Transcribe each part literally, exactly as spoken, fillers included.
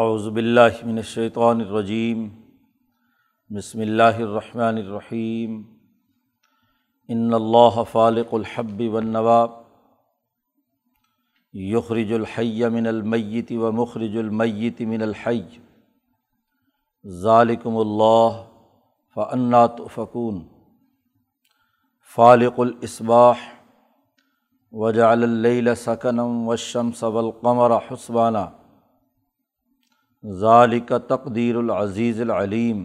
اعوذ باللہ من الشیطان الرجیم بسم اللہ الرحمن الرحیم ان اللہ فالق الحب والنوا یخرج الحی من المیت ومخرج المیت من الحی ذالکم اللہ فأنیٰ تؤفکون فالق الاصباح وجعل اللیل سکنا والشمس والقمر حسبانا ذالک تقدیر العزیز العلیم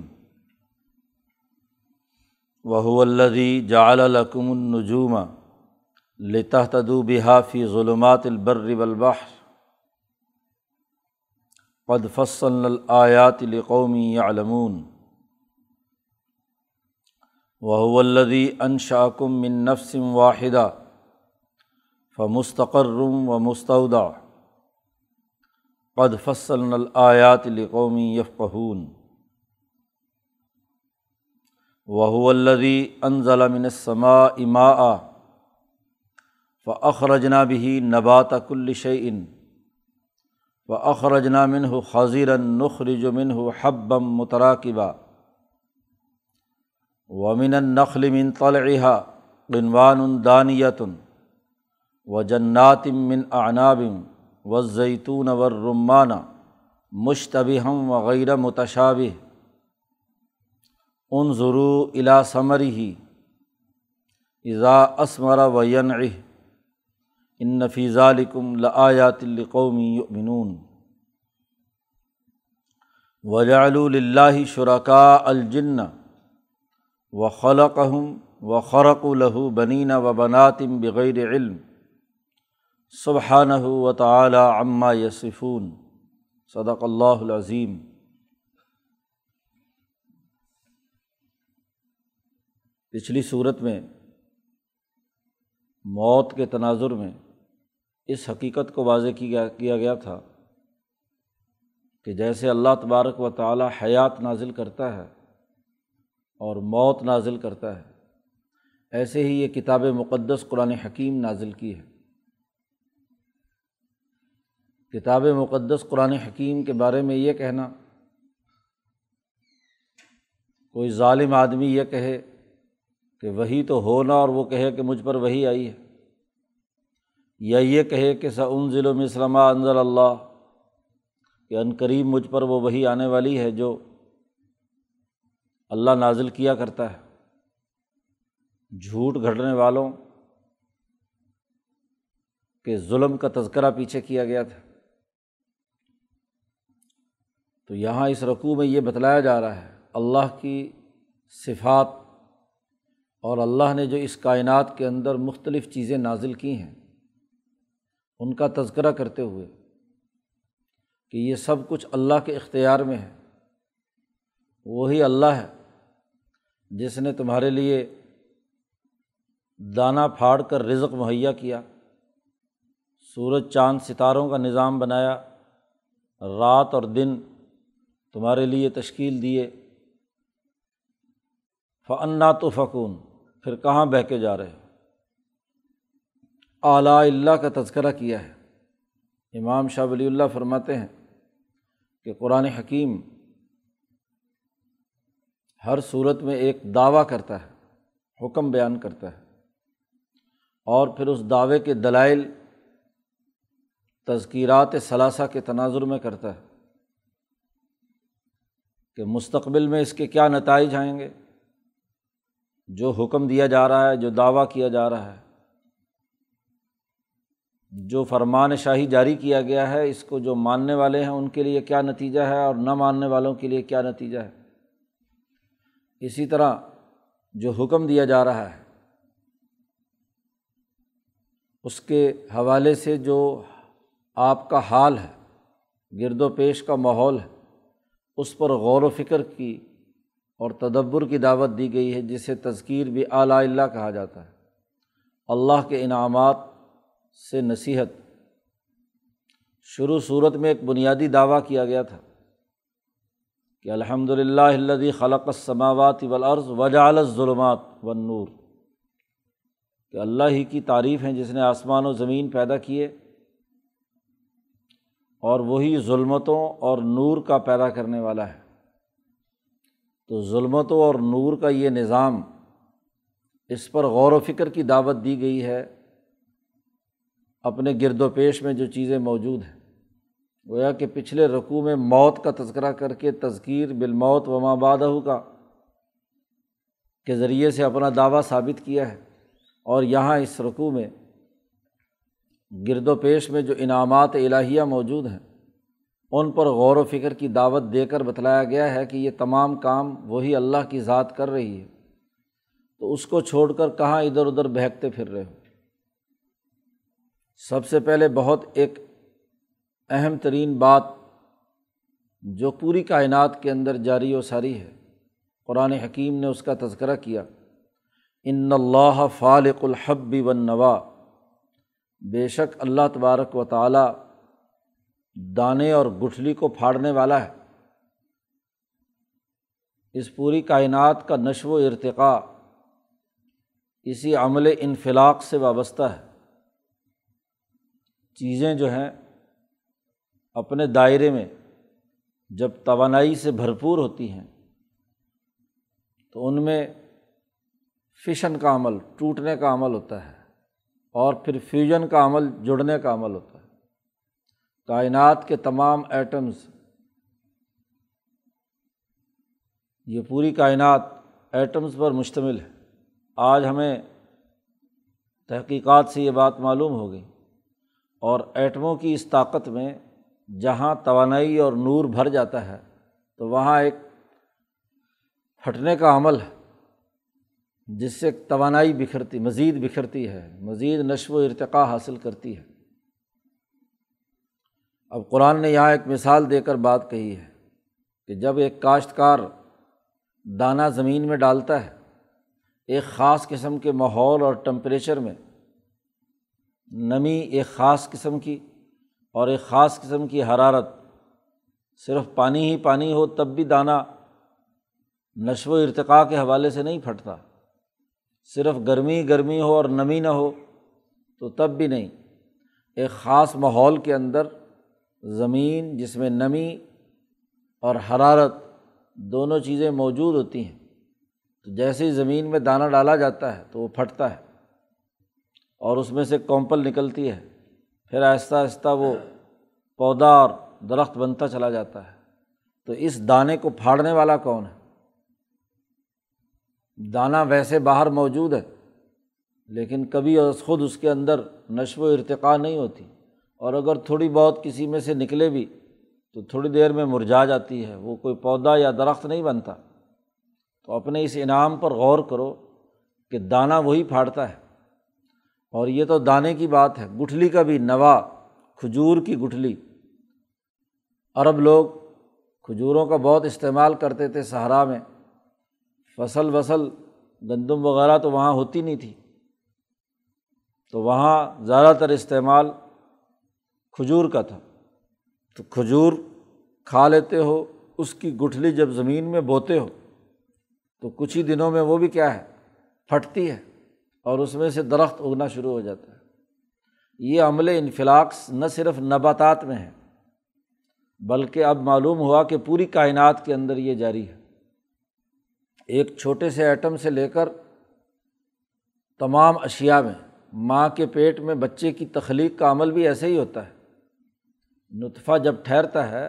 وہو الذی جعل لکم النجوم لتہتدوا بہا فی ظلمات البر والبحر قد فصلنا الآیات لقوم یعلمون وہو الذی انشأکم من نفس واحدہ فمستقر ومستودع قد فصلنا الآیات لقوم یفقہون وہو الذی انزل من السماء ماء فأخرجنا به نبات كل شيء وأخرجنا منه خضرا نخرج منه حبا متراكبا ومن النخل من طلعها قنوان دانية وجنات من أعناب والزيتون والرمان مشتبها وغير متشابه انظروا إلى ثمره إذا أثمر وينعه ان فی ذالکم لآیات لقوم یؤمنون وجعلوا للہ شرکاء الجن وخلقهم وخرقوا له بنین وبنات بغیر علم سبحانہ وتعالی عما یصفون صدق اللہ العظیم۔ پچھلی صورت میں موت کے تناظر میں اس حقیقت کو واضح کیا گیا تھا کہ جیسے اللہ تبارک و تعالی حیات نازل کرتا ہے اور موت نازل کرتا ہے، ایسے ہی یہ کتاب مقدس قرآن حکیم نازل کی ہے۔ کتاب مقدس قرآن حکیم کے بارے میں یہ کہنا، کوئی ظالم آدمی یہ کہے کہ وحی تو ہونا اور وہ کہے کہ مجھ پر وحی آئی ہے، یا یہ کہے کہ سأنزل مثل ما انزل اللہ کہ ان قریب مجھ پر وہ وحی آنے والی ہے جو اللہ نازل کیا کرتا ہے، جھوٹ گھڑنے والوں کے ظلم کا تذکرہ پیچھے کیا گیا تھا۔ تو یہاں اس رکوع میں یہ بتلایا جا رہا ہے اللہ کی صفات، اور اللہ نے جو اس کائنات کے اندر مختلف چیزیں نازل کی ہیں ان کا تذکرہ کرتے ہوئے کہ یہ سب کچھ اللہ کے اختیار میں ہے، وہی اللہ ہے جس نے تمہارے لیے دانہ پھاڑ کر رزق مہیا کیا، سورج چاند ستاروں کا نظام بنایا، رات اور دن تمہارے لیے تشکیل دیے۔ فأنیٰ تؤفکون، پھر کہاں بہکے جا رہے ہو؟ آلاء اللہ کا تذکرہ کیا ہے۔ امام شاہ ولی اللہ فرماتے ہیں کہ قرآن حکیم ہر صورت میں ایک دعویٰ کرتا ہے، حکم بیان کرتا ہے، اور پھر اس دعوے کے دلائل تذکیرات ثلاثہ کے تناظر میں کرتا ہے کہ مستقبل میں اس کے کیا نتائج آئیں گے، جو حکم دیا جا رہا ہے، جو دعویٰ کیا جا رہا ہے، جو فرمان شاہی جاری کیا گیا ہے، اس کو جو ماننے والے ہیں ان کے لیے کیا نتیجہ ہے اور نہ ماننے والوں کے لیے کیا نتیجہ ہے۔ اسی طرح جو حکم دیا جا رہا ہے اس کے حوالے سے جو آپ کا حال ہے، گرد و پیش کا ماحول ہے، اس پر غور و فکر کی اور تدبر کی دعوت دی گئی ہے، جسے تذکیر بھی آلاء اللہ کہا جاتا ہے۔ اللہ کے انعامات سے نصیحت، شروع صورت میں ایک بنیادی دعویٰ کیا گیا تھا کہ الحمدللہ الذی خلق السماوات والارض وجعل الظلمات والنور، کہ اللہ ہی کی تعریف ہے جس نے آسمان و زمین پیدا کیے اور وہی ظلمتوں اور نور کا پیدا کرنے والا ہے۔ تو ظلمتوں اور نور کا یہ نظام، اس پر غور و فکر کی دعوت دی گئی ہے اپنے گرد و پیش میں جو چیزیں موجود ہیں۔ گویا کہ پچھلے رکوع میں موت کا تذکرہ کر کے تذکیر بالموت وما بعدہ کا کے ذریعے سے اپنا دعویٰ ثابت کیا ہے، اور یہاں اس رکوع میں گرد و پیش میں جو انعامات الہیہ موجود ہیں ان پر غور و فکر کی دعوت دے کر بتلایا گیا ہے کہ یہ تمام کام وہی اللہ کی ذات کر رہی ہے، تو اس کو چھوڑ کر کہاں ادھر ادھر بہکتے پھر رہے ہو۔ سب سے پہلے بہت ایک اہم ترین بات جو پوری کائنات کے اندر جاری و ساری ہے، قرآن حکیم نے اس کا تذکرہ کیا، ان اللہ فالق الحب والنوا، بے شک اللہ تبارک و تعالی دانے اور گٹھلی کو پھاڑنے والا ہے۔ اس پوری کائنات کا نشو و ارتقاء اسی عمل انفلاق سے وابستہ ہے۔ چیزیں جو ہیں اپنے دائرے میں جب توانائی سے بھرپور ہوتی ہیں تو ان میں فشن کا عمل، ٹوٹنے کا عمل ہوتا ہے، اور پھر فیوژن کا عمل، جڑنے کا عمل ہوتا ہے۔ کائنات کے تمام ایٹمز، یہ پوری کائنات ایٹمز پر مشتمل ہے۔ آج ہمیں تحقیقات سے یہ بات معلوم ہو گئی، اور ایٹموں کی اس طاقت میں جہاں توانائی اور نور بھر جاتا ہے تو وہاں ایک پھٹنے کا عمل ہے جس سے توانائی بکھرتی، مزید بکھرتی ہے، مزید نشو و ارتقاء حاصل کرتی ہے۔ اب قرآن نے یہاں ایک مثال دے کر بات کہی ہے کہ جب ایک کاشتکار دانہ زمین میں ڈالتا ہے ایک خاص قسم کے ماحول اور ٹمپریچر میں، نمی ایک خاص قسم کی اور ایک خاص قسم کی حرارت، صرف پانی ہی پانی ہو تب بھی دانہ نشو و ارتقاء کے حوالے سے نہیں پھٹتا، صرف گرمی گرمی ہو اور نمی نہ ہو تو تب بھی نہیں۔ ایک خاص ماحول کے اندر زمین جس میں نمی اور حرارت دونوں چیزیں موجود ہوتی ہیں، تو جیسے ہی زمین میں دانہ ڈالا جاتا ہے تو وہ پھٹتا ہے اور اس میں سے کونپل نکلتی ہے، پھر آہستہ آہستہ وہ پودا اور درخت بنتا چلا جاتا ہے۔ تو اس دانے کو پھاڑنے والا کون ہے؟ دانہ ویسے باہر موجود ہے لیکن کبھی از خود اس کے اندر نشو و ارتقاء نہیں ہوتی، اور اگر تھوڑی بہت کسی میں سے نکلے بھی تو تھوڑی دیر میں مرجھا جاتی ہے، وہ کوئی پودا یا درخت نہیں بنتا۔ تو اپنے اس انعام پر غور کرو کہ دانہ وہی پھاڑتا ہے، اور یہ تو دانے کی بات ہے، گٹھلی کا بھی، نوا، کھجور کی گٹھلی۔ عرب لوگ کھجوروں کا بہت استعمال کرتے تھے، صحرا میں فصل وصل گندم وغیرہ تو وہاں ہوتی نہیں تھی، تو وہاں زیادہ تر استعمال کھجور کا تھا۔ تو کھجور کھا لیتے ہو، اس کی گٹھلی جب زمین میں بوتے ہو تو کچھ ہی دنوں میں وہ بھی کیا ہے، پھٹتی ہے اور اس میں سے درخت اگنا شروع ہو جاتا ہے۔ یہ عمل انفلاق نہ صرف نباتات میں ہے بلکہ اب معلوم ہوا کہ پوری کائنات کے اندر یہ جاری ہے، ایک چھوٹے سے ایٹم سے لے کر تمام اشیاء میں۔ ماں کے پیٹ میں بچے کی تخلیق کا عمل بھی ایسے ہی ہوتا ہے، نطفہ جب ٹھہرتا ہے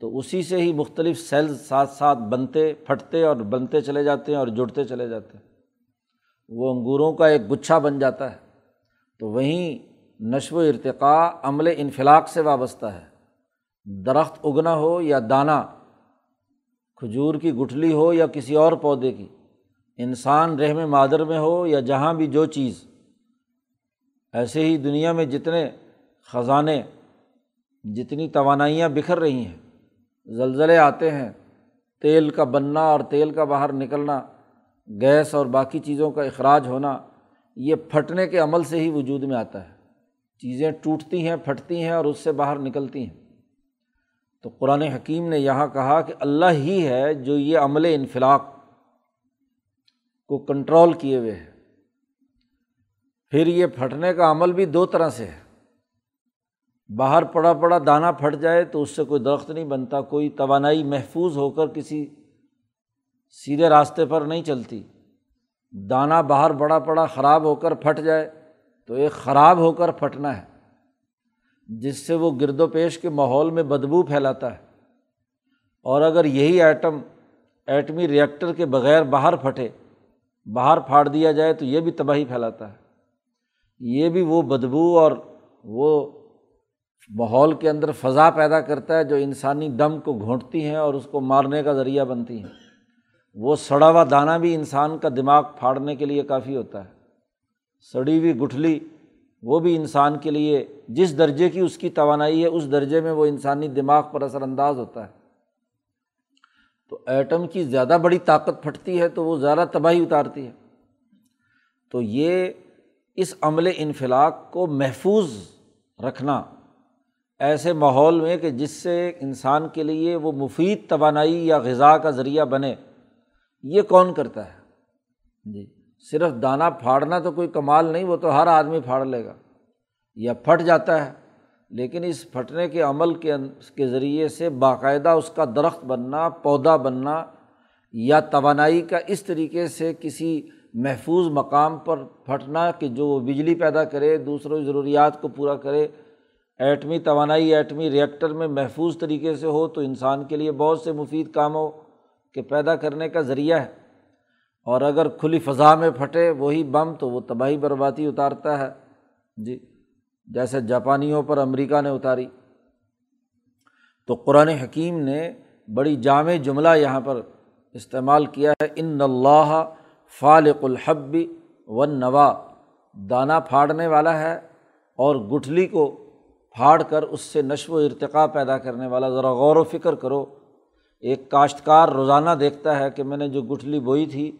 تو اسی سے ہی مختلف سیلز ساتھ ساتھ بنتے، پھٹتے اور بنتے چلے جاتے ہیں اور جڑتے چلے جاتے ہیں۔ وہ انگوروں کا ایک گچھا بن جاتا ہے، تو وہیں نشو و ارتقاء عمل انفلاق سے وابستہ ہے۔ درخت اگنا ہو یا دانہ کھجور کی گٹھلی ہو یا کسی اور پودے کی، انسان رحم مادر میں ہو یا جہاں بھی جو چیز، ایسے ہی دنیا میں جتنے خزانے، جتنی توانائیاں بکھر رہی ہیں، زلزلے آتے ہیں، تیل کا بننا اور تیل کا باہر نکلنا، گیس اور باقی چیزوں کا اخراج ہونا، یہ پھٹنے کے عمل سے ہی وجود میں آتا ہے۔ چیزیں ٹوٹتی ہیں، پھٹتی ہیں اور اس سے باہر نکلتی ہیں۔ تو قرآن حکیم نے یہاں کہا کہ اللہ ہی ہے جو یہ عمل انفلاق کو کنٹرول کیے ہوئے ہے۔ پھر یہ پھٹنے کا عمل بھی دو طرح سے ہے، باہر پڑا پڑا دانہ پھٹ جائے تو اس سے کوئی درخت نہیں بنتا، کوئی توانائی محفوظ ہو کر کسی سیدھے راستے پر نہیں چلتی۔ دانہ باہر بڑا پڑا خراب ہو کر پھٹ جائے تو ایک خراب ہو کر پھٹنا ہے جس سے وہ گرد و پیش کے ماحول میں بدبو پھیلاتا ہے، اور اگر یہی ایٹم ایٹمی ری ایکٹر کے بغیر باہر پھٹے، باہر پھاڑ دیا جائے تو یہ بھی تباہی پھیلاتا ہے، یہ بھی وہ بدبو اور وہ ماحول کے اندر فضا پیدا کرتا ہے جو انسانی دم کو گھونٹتی ہیں اور اس کو مارنے کا ذریعہ بنتی ہیں۔ وہ سڑا ہوا دانہ بھی انسان کا دماغ پھاڑنے کے لیے کافی ہوتا ہے، سڑی ہوئی گٹھلی وہ بھی انسان کے لیے جس درجے کی اس کی توانائی ہے اس درجے میں وہ انسانی دماغ پر اثر انداز ہوتا ہے۔ تو ایٹم کی زیادہ بڑی طاقت پھٹتی ہے تو وہ زیادہ تباہی اتارتی ہے۔ تو یہ اس عمل انفلاق کو محفوظ رکھنا ایسے ماحول میں کہ جس سے انسان کے لیے وہ مفید توانائی یا غذا کا ذریعہ بنے، یہ کون کرتا ہے جی؟ صرف دانہ پھاڑنا تو کوئی کمال نہیں، وہ تو ہر آدمی پھاڑ لے گا یا پھٹ جاتا ہے، لیکن اس پھٹنے کے عمل کے کے ذریعے سے باقاعدہ اس کا درخت بننا، پودا بننا یا توانائی کا اس طریقے سے کسی محفوظ مقام پر پھٹنا کہ جو وہ بجلی پیدا کرے، دوسروں ضروریات کو پورا کرے، ایٹمی توانائی ایٹمی ری ایکٹر میں محفوظ طریقے سے ہو، تو انسان کے لیے بہت سے مفید کاموں کے پیدا کرنے کا ذریعہ ہے۔ اور اگر کھلی فضا میں پھٹے وہی بم تو وہ تباہی بربادی اتارتا ہے جی، جیسے جاپانیوں پر امریکہ نے اتاری۔ تو قرآن حکیم نے بڑی جامع جملہ یہاں پر استعمال کیا ہے، ان اللہ فالق الحب والنوا، دانہ پھاڑنے والا ہے اور گٹھلی کو پھاڑ کر اس سے نشو و ارتقاء پیدا کرنے والا۔ ذرا غور و فکر کرو، ایک کاشتکار روزانہ دیکھتا ہے کہ میں نے جو گٹھلی بوئی تھی،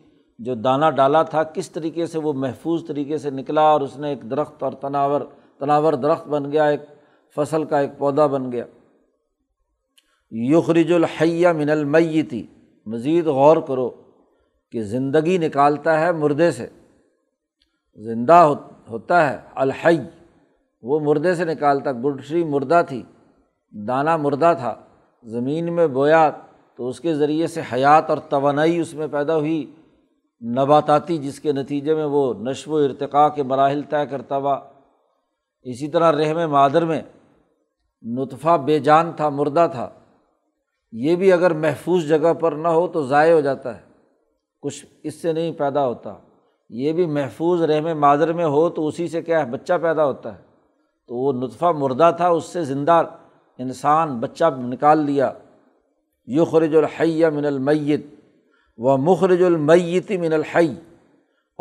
جو دانہ ڈالا تھا، کس طریقے سے وہ محفوظ طریقے سے نکلا اور اس نے ایک درخت اور تناور تناور درخت بن گیا، ایک فصل کا ایک پودا بن گیا۔ یخرج الحی من المیت، مزید غور کرو کہ زندگی نکالتا ہے مردے سے، زندہ ہوتا ہے الحی، وہ مردے سے نکالتا، گٹھلی مردہ تھی، دانہ مردہ تھا، زمین میں بویا تو اس کے ذریعے سے حیات اور توانائی اس میں پیدا ہوئی نباتاتی، جس کے نتیجے میں وہ نشو و ارتقاء کے مراحل طے کرتا ہوا۔ اسی طرح رحم مادر میں نطفہ بے جان تھا، مردہ تھا، یہ بھی اگر محفوظ جگہ پر نہ ہو تو ضائع ہو جاتا ہے، کچھ اس سے نہیں پیدا ہوتا۔ یہ بھی محفوظ رحم مادر میں ہو تو اسی سے کیا ہے، بچہ پیدا ہوتا ہے۔ تو وہ نطفہ مردہ تھا، اس سے زندہ انسان بچہ نکال لیا۔ یخرج الحی من المیت و مخرج المیت من الحی،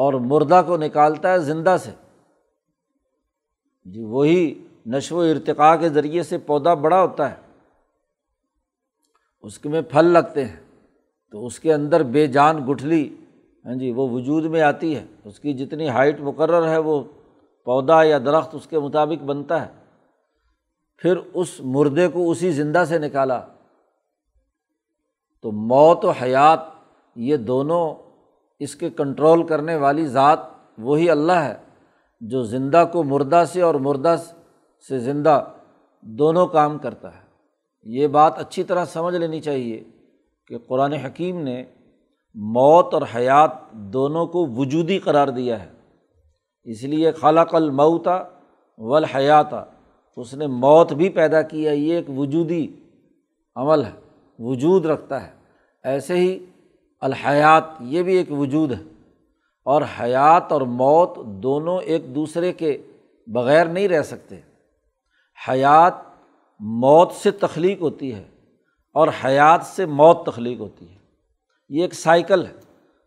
اور مردہ کو نکالتا ہے زندہ سے جی، وہی نشو و ارتقاء کے ذریعے سے پودا بڑا ہوتا ہے، اس کے میں پھل لگتے ہیں، تو اس کے اندر بے جان گٹھلی ہاں جی وہ وجود میں آتی ہے، اس کی جتنی ہائٹ مقرر ہے وہ پودا یا درخت اس کے مطابق بنتا ہے۔ پھر اس مردے کو اسی زندہ سے نکالا، تو موت و حیات یہ دونوں اس کے کنٹرول کرنے والی ذات وہی اللہ ہے، جو زندہ کو مردہ سے اور مردہ سے زندہ دونوں کام کرتا ہے۔ یہ بات اچھی طرح سمجھ لینی چاہیے کہ قرآن حکیم نے موت اور حیات دونوں کو وجودی قرار دیا ہے، اس لیے خلق الموت والحیات، اس نے موت بھی پیدا کی ہے، یہ ایک وجودی عمل ہے، وجود رکھتا ہے۔ ایسے ہی الحیات یہ بھی ایک وجود ہے، اور حیات اور موت دونوں ایک دوسرے کے بغیر نہیں رہ سکتے۔ حیات موت سے تخلیق ہوتی ہے اور حیات سے موت تخلیق ہوتی ہے، یہ ایک سائیکل ہے۔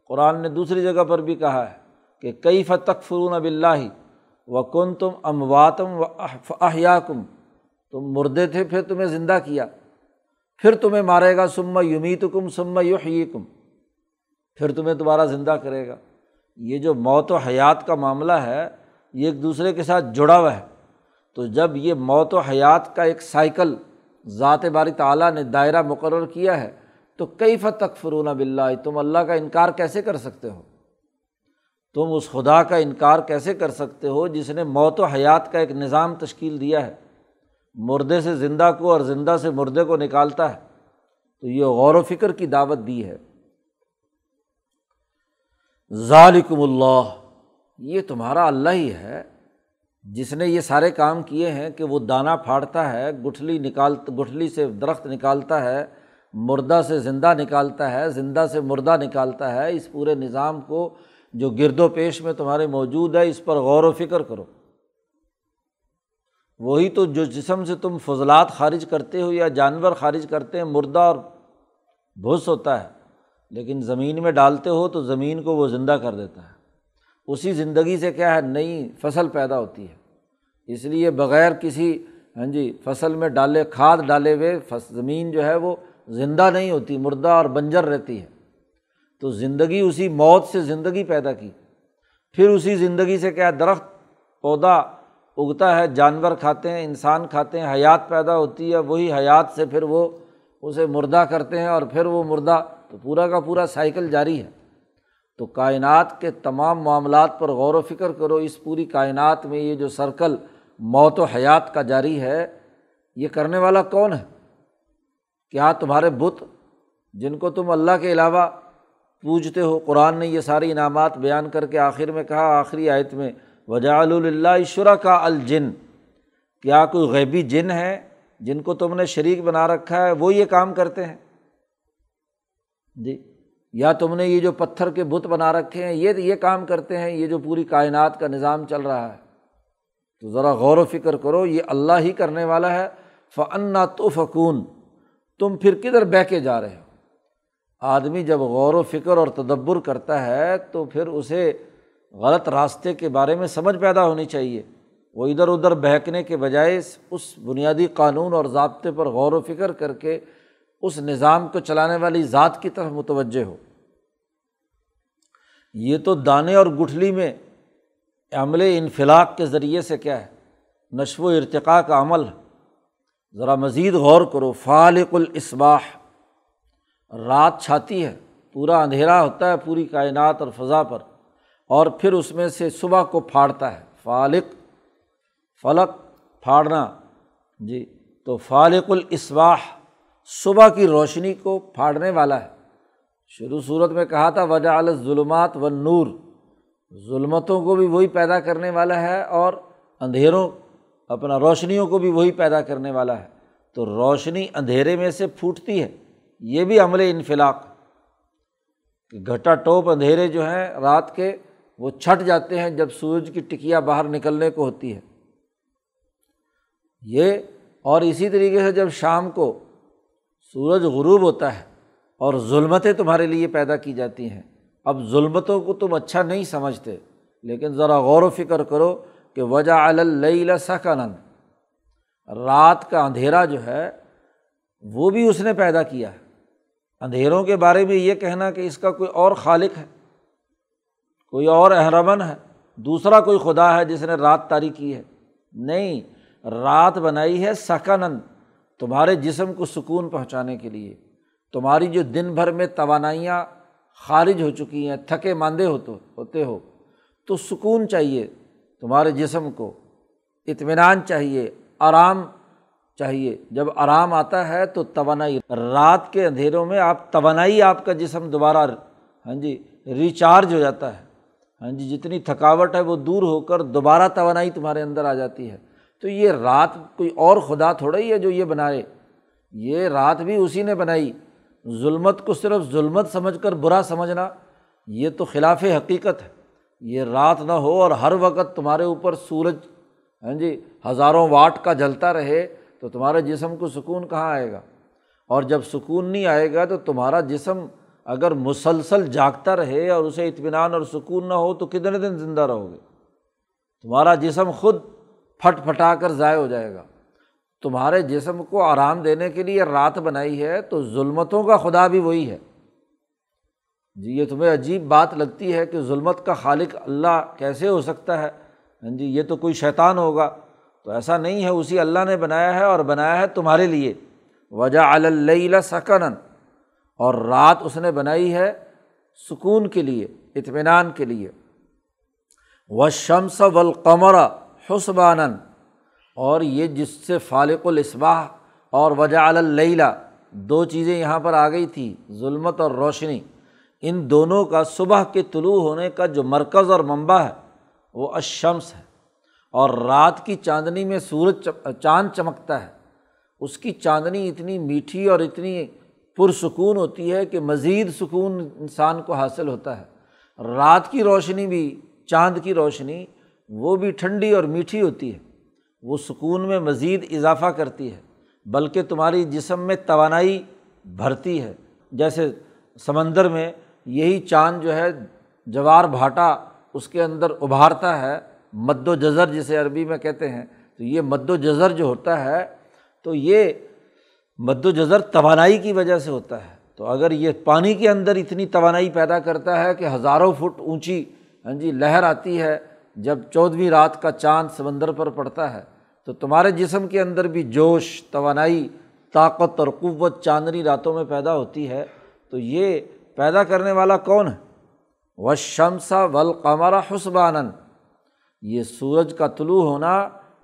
قرآن نے دوسری جگہ پر بھی کہا ہے کہ کیف تکفرون باللہ وکنتم امواتم فاحیاکم، تم مردے تھے پھر تمہیں زندہ کیا، پھر تمہیں مارے گا، ثم یمیتکم ثم یحییکم، پھر تمہیں دوبارہ زندہ کرے گا۔ یہ جو موت و حیات کا معاملہ ہے یہ ایک دوسرے کے ساتھ جڑا ہوا ہے۔ تو جب یہ موت و حیات کا ایک سائیکل ذات باری تعالیٰ نے دائرہ مقرر کیا ہے، تو کیف تکفرون باللہ، تم اللہ کا انکار کیسے کر سکتے ہو، تم اس خدا کا انکار کیسے کر سکتے ہو جس نے موت و حیات کا ایک نظام تشکیل دیا ہے، مردے سے زندہ کو اور زندہ سے مردے کو نکالتا ہے، تو یہ غور و فکر کی دعوت دی ہے۔ ذالکم اللہ، یہ تمہارا اللہ ہی ہے جس نے یہ سارے کام کیے ہیں کہ وہ دانہ پھاڑتا ہے، گٹھلی نکالتا گٹھلی سے درخت نکالتا ہے، مردہ سے زندہ نکالتا ہے، زندہ سے مردہ نکالتا ہے۔ اس پورے نظام کو جو گرد و پیش میں تمہارے موجود ہے، اس پر غور و فکر کرو۔ وہی تو جو جسم سے تم فضلات خارج کرتے ہو یا جانور خارج کرتے ہیں، مردہ اور بھوس ہوتا ہے، لیکن زمین میں ڈالتے ہو تو زمین کو وہ زندہ کر دیتا ہے۔ اسی زندگی سے کیا ہے، نئی فصل پیدا ہوتی ہے۔ اس لیے بغیر کسی ہاں جی فصل میں ڈالے کھاد ڈالے ہوئے زمین جو ہے وہ زندہ نہیں ہوتی، مردہ اور بنجر رہتی ہے۔ تو زندگی اسی موت سے زندگی پیدا کی، پھر اسی زندگی سے کیا درخت پودا اگتا ہے، جانور کھاتے ہیں، انسان کھاتے ہیں، حیات پیدا ہوتی ہے، وہی حیات سے پھر وہ اسے مردہ کرتے ہیں، اور پھر وہ مردہ، تو پورا کا پورا سائیکل جاری ہے۔ تو کائنات کے تمام معاملات پر غور و فکر کرو۔ اس پوری کائنات میں یہ جو سرکل موت و حیات کا جاری ہے، یہ کرنے والا کون ہے؟ کیا تمہارے بت جن کو تم اللہ کے علاوہ پوجتے ہو؟ قرآن نے یہ ساری انعامات بیان کر کے آخر میں کہا، آخری آیت میں، وَجَعَلُوا لِلَّهِ شُرَكَاءَ الْجِنَّ، کیا کوئی غیبی جن ہے جن کو تم نے شریک بنا رکھا ہے، وہ یہ کام کرتے ہیں؟ جی، یا تم نے یہ جو پتھر کے بت بنا رکھے ہیں، یہ یہ کام کرتے ہیں؟ یہ جو پوری کائنات کا نظام چل رہا ہے، تو ذرا غور و فکر کرو، یہ اللہ ہی کرنے والا ہے۔ فَأَنَّا تُؤْفَكُونَ، تم پھر کدھر بہ کے جا رہے ہو؟ آدمی جب غور و فکر اور تدبر کرتا ہے تو پھر اسے غلط راستے کے بارے میں سمجھ پیدا ہونی چاہیے۔ وہ ادھر ادھر بہکنے کے بجائے اس بنیادی قانون اور ضابطے پر غور و فکر کر کے اس نظام کو چلانے والی ذات کی طرف متوجہ ہو۔ یہ تو دانے اور گٹھلی میں عمل انفلاق کے ذریعے سے کیا ہے، نشو و ارتقاء کا عمل ہے۔ ذرا مزید غور کرو، فالق الاصباح، رات چھاتی ہے، پورا اندھیرا ہوتا ہے پوری کائنات اور فضا پر، اور پھر اس میں سے صبح کو پھاڑتا ہے۔ فالق، فلق پھاڑنا، جی، تو فالق الاصباح صبح کی روشنی کو پھاڑنے والا ہے۔ شروع صورت میں کہا تھا، وجعل الظلمات والنور، ظلمتوں کو بھی وہی پیدا کرنے والا ہے اور اندھیروں اپنا روشنیوں کو بھی وہی پیدا کرنے والا ہے۔ تو روشنی اندھیرے میں سے پھوٹتی ہے، یہ بھی عمل انفلاق، کہ گھٹا ٹوپ اندھیرے جو ہیں رات کے، وہ چھٹ جاتے ہیں جب سورج کی ٹکیا باہر نکلنے کو ہوتی ہے۔ یہ اور اسی طریقے سے جب شام کو سورج غروب ہوتا ہے اور ظلمتیں تمہارے لیے پیدا کی جاتی ہیں۔ اب ظلمتوں کو تم اچھا نہیں سمجھتے، لیکن ذرا غور و فکر کرو کہ وَجَعَلَ اللَّيْلَ سَكَنًا، رات کا اندھیرا جو ہے وہ بھی اس نے پیدا کیا ہے۔ اندھیروں کے بارے میں یہ کہنا کہ اس کا کوئی اور خالق ہے، کوئی اور اہرمن ہے، دوسرا کوئی خدا ہے جس نے رات طاری کی ہے، نہیں، رات بنائی ہے سکنن، تمہارے جسم کو سکون پہنچانے کے لیے۔ تمہاری جو دن بھر میں توانائیاں خارج ہو چکی ہیں، تھکے ماندے ہوتے ہو تو سکون چاہیے، تمہارے جسم کو اطمینان چاہیے، آرام چاہیے۔ جب آرام آتا ہے تو توانائی، رات کے اندھیروں میں آپ توانائی، آپ کا جسم دوبارہ ہاں جی ریچارج ہو جاتا ہے، ہاں جی جتنی تھکاوٹ ہے وہ دور ہو کر دوبارہ توانائی تمہارے اندر آ جاتی ہے۔ تو یہ رات کوئی اور خدا تھوڑا ہی ہے جو یہ بنائے، یہ رات بھی اسی نے بنائی۔ ظلمت کو صرف ظلمت سمجھ کر برا سمجھنا یہ تو خلاف حقیقت ہے۔ یہ رات نہ ہو اور ہر وقت تمہارے اوپر سورج ہاں جی ہزاروں واٹ کا جلتا رہے تو تمہارے جسم کو سکون کہاں آئے گا؟ اور جب سکون نہیں آئے گا تو تمہارا جسم اگر مسلسل جاگتا رہے اور اسے اطمینان اور سکون نہ ہو تو کتنے دن زندہ رہو گے؟ تمہارا جسم خود پھٹ پھٹا کر ضائع ہو جائے گا۔ تمہارے جسم کو آرام دینے کے لیے رات بنائی ہے، تو ظلمتوں کا خدا بھی وہی ہے۔ جی، یہ تمہیں عجیب بات لگتی ہے کہ ظلمت کا خالق اللہ کیسے ہو سکتا ہے، ہاں جی یہ تو کوئی شیطان ہوگا، تو ایسا نہیں ہے، اسی اللہ نے بنایا ہے، اور بنایا ہے تمہارے لیے۔ وَجَعَلَ اللَّيْلَ سَكَنًا، اور رات اس نے بنائی ہے سکون کے لیے، اطمینان کے لیے۔ وَالشَّمْسَ وَالْقَمَرَ حُسْبَانًا، اور یہ جس سے فالق الاصباح اور وجعل اللیل دو چیزیں یہاں پر آ گئی تھیں، ظلمت اور روشنی، ان دونوں کا صبح کے طلوع ہونے کا جو مرکز اور منبع ہے وہ الشمس ہے، اور رات کی چاندنی میں سورج چاند چمکتا ہے، اس کی چاندنی اتنی میٹھی اور اتنی پرسکون ہوتی ہے کہ مزید سکون انسان کو حاصل ہوتا ہے۔ رات کی روشنی بھی، چاند کی روشنی، وہ بھی ٹھنڈی اور میٹھی ہوتی ہے، وہ سکون میں مزید اضافہ کرتی ہے، بلکہ تمہاری جسم میں توانائی بھرتی ہے۔ جیسے سمندر میں یہی چاند جو ہے جوار بھاٹا اس کے اندر ابھارتا ہے، مد و جزر جسے عربی میں کہتے ہیں، تو یہ مد و جزر جو ہوتا ہے تو یہ مد و جزر توانائی کی وجہ سے ہوتا ہے۔ تو اگر یہ پانی کے اندر اتنی توانائی پیدا کرتا ہے کہ ہزاروں فٹ اونچی ہاں جی لہر آتی ہے جب چودھویں رات کا چاند سمندر پر پڑتا ہے، تو تمہارے جسم کے اندر بھی جوش، توانائی، طاقت اور قوت چاندنی راتوں میں پیدا ہوتی ہے۔ تو یہ پیدا کرنے والا کون ہے؟ والشمس والقمر حسبانا، یہ سورج کا طلوع ہونا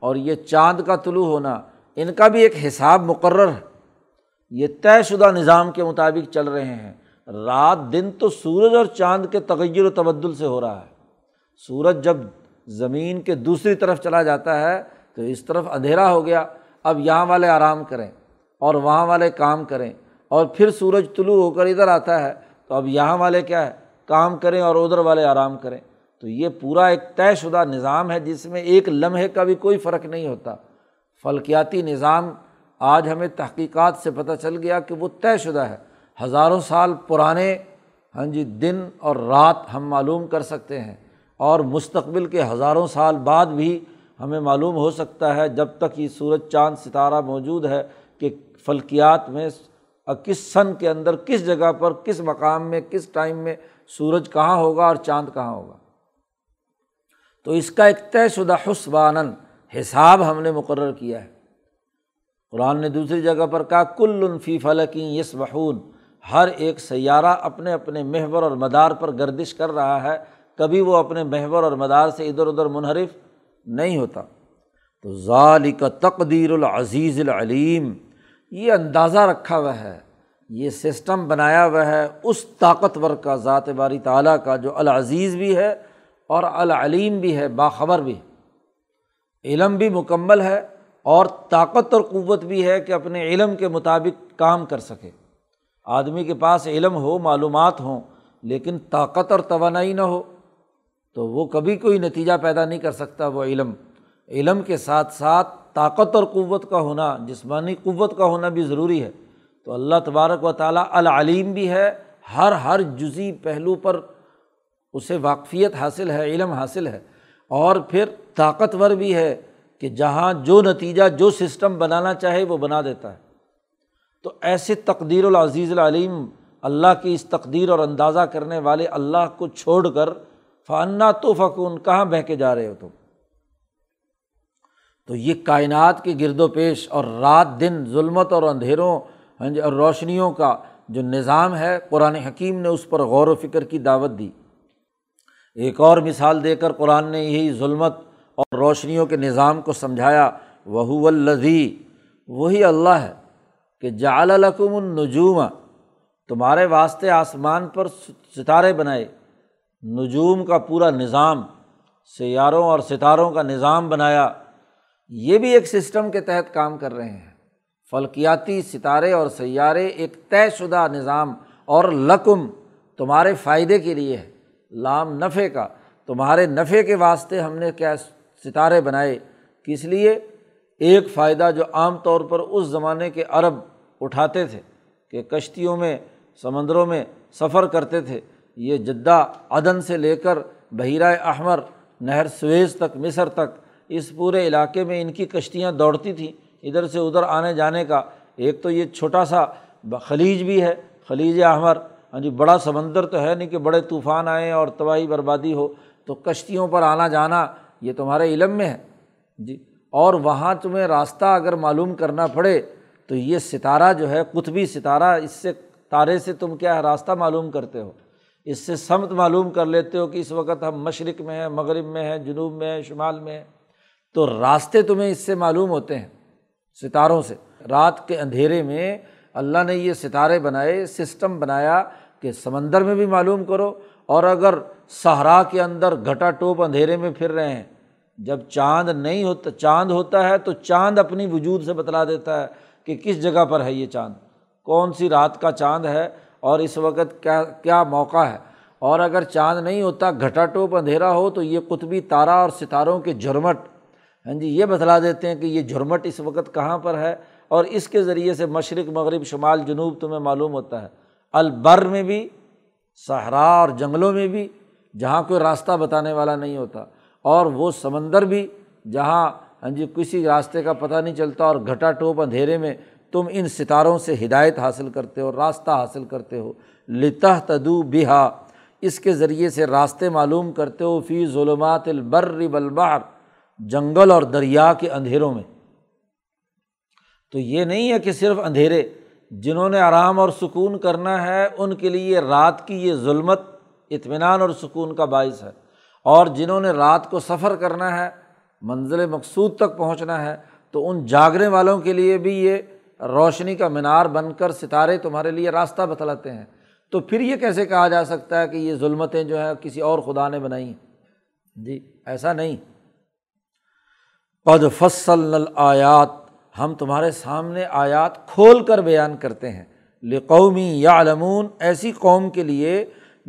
اور یہ چاند کا طلوع ہونا، ان کا بھی ایک حساب مقرر ہے، یہ طے شدہ نظام کے مطابق چل رہے ہیں۔ رات دن تو سورج اور چاند کے تغیر و تبدل سے ہو رہا ہے، سورج جب زمین کے دوسری طرف چلا جاتا ہے تو اس طرف اندھیرا ہو گیا، اب یہاں والے آرام کریں اور وہاں والے کام کریں، اور پھر سورج طلوع ہو کر ادھر آتا ہے تو اب یہاں والے کیا ہے، کام کریں اور ادھر والے آرام کریں۔ تو یہ پورا ایک طے شدہ نظام ہے جس میں ایک لمحے کا بھی کوئی فرق نہیں ہوتا۔ فلکیاتی نظام آج ہمیں تحقیقات سے پتہ چل گیا کہ وہ طے شدہ ہے، ہزاروں سال پرانے ہاں جی دن اور رات ہم معلوم کر سکتے ہیں، اور مستقبل کے ہزاروں سال بعد بھی ہمیں معلوم ہو سکتا ہے جب تک یہ سورج چاند ستارہ موجود ہے کہ فلکیات میں کس سن کے اندر کس جگہ پر کس مقام میں کس ٹائم میں سورج کہاں ہوگا اور چاند کہاں ہوگا۔ تو اس کا ایک طے شدہ حسباناً حساب ہم نے مقرر کیا ہے۔ قرآن نے دوسری جگہ پر کہا کل فی فلک یسبحون، ہر ایک سیارہ اپنے اپنے محور اور مدار پر گردش کر رہا ہے، کبھی وہ اپنے محور اور مدار سے ادھر ادھر منحرف نہیں ہوتا۔ تو ذالک تقدیر العزیز العلیم، یہ اندازہ رکھا ہوا ہے، یہ سسٹم بنایا ہوا ہے اس طاقتور کا، ذات باری تعالیٰ کا، جو العزیز بھی ہے اور العلیم بھی ہے، باخبر بھی، علم بھی مکمل ہے اور طاقت اور قوت بھی ہے کہ اپنے علم کے مطابق کام کر سکے۔ آدمی کے پاس علم ہو، معلومات ہوں، لیکن طاقت اور توانائی نہ ہو تو وہ کبھی کوئی نتیجہ پیدا نہیں کر سکتا۔ وہ علم علم کے ساتھ ساتھ طاقت اور قوت کا ہونا، جسمانی قوت کا ہونا بھی ضروری ہے۔ تو اللہ تبارک و تعالیٰ العلیم بھی ہے، ہر ہر جزی پہلو پر اسے واقفیت حاصل ہے، علم حاصل ہے، اور پھر طاقتور بھی ہے کہ جہاں جو نتیجہ جو سسٹم بنانا چاہے وہ بنا دیتا ہے۔ تو ایسے تقدیر العزیز العلیم، اللہ کی اس تقدیر اور اندازہ کرنے والے اللہ کو چھوڑ کر فَأَنَّا تُؤْفَكُونَ، کہاں بہ کے جا رہے ہو تم؟ تو یہ کائنات کے گرد و پیش اور رات دن، ظلمت اور اندھیروں اور روشنیوں کا جو نظام ہے، قرآن حکیم نے اس پر غور و فکر کی دعوت دی۔ ایک اور مثال دے کر قرآن نے یہی ظلمت اور روشنیوں کے نظام کو سمجھایا، وَهُوَ الَّذِي، وہی اللہ ہے کہ جَعَلَ لَكُمُ النُّجُومَ، تمہارے واسطے آسمان پر ستارے بنائے، نجوم کا پورا نظام، سیاروں اور ستاروں کا نظام بنایا۔ یہ بھی ایک سسٹم کے تحت کام کر رہے ہیں، فلکیاتی ستارے اور سیارے ایک طے شدہ نظام، اور لکم تمہارے فائدے کے لیے ہے، لام نفع کا، تمہارے نفع کے واسطے ہم نے کیا ستارے بنائے۔ کس لیے؟ ایک فائدہ جو عام طور پر اس زمانے کے عرب اٹھاتے تھے کہ کشتیوں میں سمندروں میں سفر کرتے تھے، یہ جدہ، عدن سے لے کر بحیرہ احمر، نہر سویز تک، مصر تک، اس پورے علاقے میں ان کی کشتیاں دوڑتی تھیں ادھر سے ادھر آنے جانے کا۔ ایک تو یہ چھوٹا سا خلیج بھی ہے، خلیج احمر، ہاں جی بڑا سمندر تو ہے نہیں کہ بڑے طوفان آئیں اور تباہی بربادی ہو، تو کشتیوں پر آنا جانا یہ تمہارے علم میں ہے جی۔ اور وہاں تمہیں راستہ اگر معلوم کرنا پڑے تو یہ ستارہ جو ہے، قطبی ستارہ، اس سے تارے سے تم کیا راستہ معلوم کرتے ہو، اس سے سمت معلوم کر لیتے ہو کہ اس وقت ہم مشرق میں ہیں، مغرب میں ہیں، جنوب میں ہیں، شمال میں ہیں۔ تو راستے تمہیں اس سے معلوم ہوتے ہیں، ستاروں سے۔ رات کے اندھیرے میں اللہ نے یہ ستارے بنائے، سسٹم بنایا کہ سمندر میں بھی معلوم کرو، اور اگر صحرا کے اندر گھٹا ٹوپ اندھیرے میں پھر رہے ہیں، جب چاند نہیں ہوتا، چاند ہوتا ہے تو چاند اپنی وجود سے بتلا دیتا ہے کہ کس جگہ پر ہے یہ چاند، کون سی رات کا چاند ہے اور اس وقت کیا کیا موقع ہے۔ اور اگر چاند نہیں ہوتا، گھٹا ٹوپ اندھیرا ہو، تو یہ قطبی تارہ اور ستاروں کے جھرمٹ، ہاں جی، یہ بتلا دیتے ہیں کہ یہ جھرمٹ اس وقت کہاں پر ہے، اور اس کے ذریعے سے مشرق، مغرب، شمال، جنوب تمہیں معلوم ہوتا ہے۔ البر میں بھی، صحرا اور جنگلوں میں بھی، جہاں کوئی راستہ بتانے والا نہیں ہوتا، اور وہ سمندر بھی جہاں ہاں جی کسی راستے کا پتہ نہیں چلتا، اور گھٹا ٹوپ اندھیرے میں تم ان ستاروں سے ہدایت حاصل کرتے ہو، راستہ حاصل کرتے ہو۔ لتہتدوا بہا، اس کے ذریعے سے راستے معلوم کرتے ہو۔ فی ظلمات البر والبحر، جنگل اور دریا کے اندھیروں میں۔ تو یہ نہیں ہے کہ صرف اندھیرے، جنہوں نے آرام اور سکون کرنا ہے ان کے لیے رات کی یہ ظلمت اطمینان اور سکون کا باعث ہے، اور جنہوں نے رات کو سفر کرنا ہے، منزل مقصود تک پہنچنا ہے، تو ان جاگنے والوں کے لیے بھی یہ روشنی کا مینار بن کر ستارے تمہارے لیے راستہ بتلاتے ہیں۔ تو پھر یہ کیسے کہا جا سکتا ہے کہ یہ ظلمتیں جو ہیں کسی اور خدا نے بنائی ہیں؟ جی ایسا نہیں۔ قد فصلنا الآیات، ہم تمہارے سامنے آیات کھول کر بیان کرتے ہیں۔ لقوم یعلمون، ایسی قوم کے لیے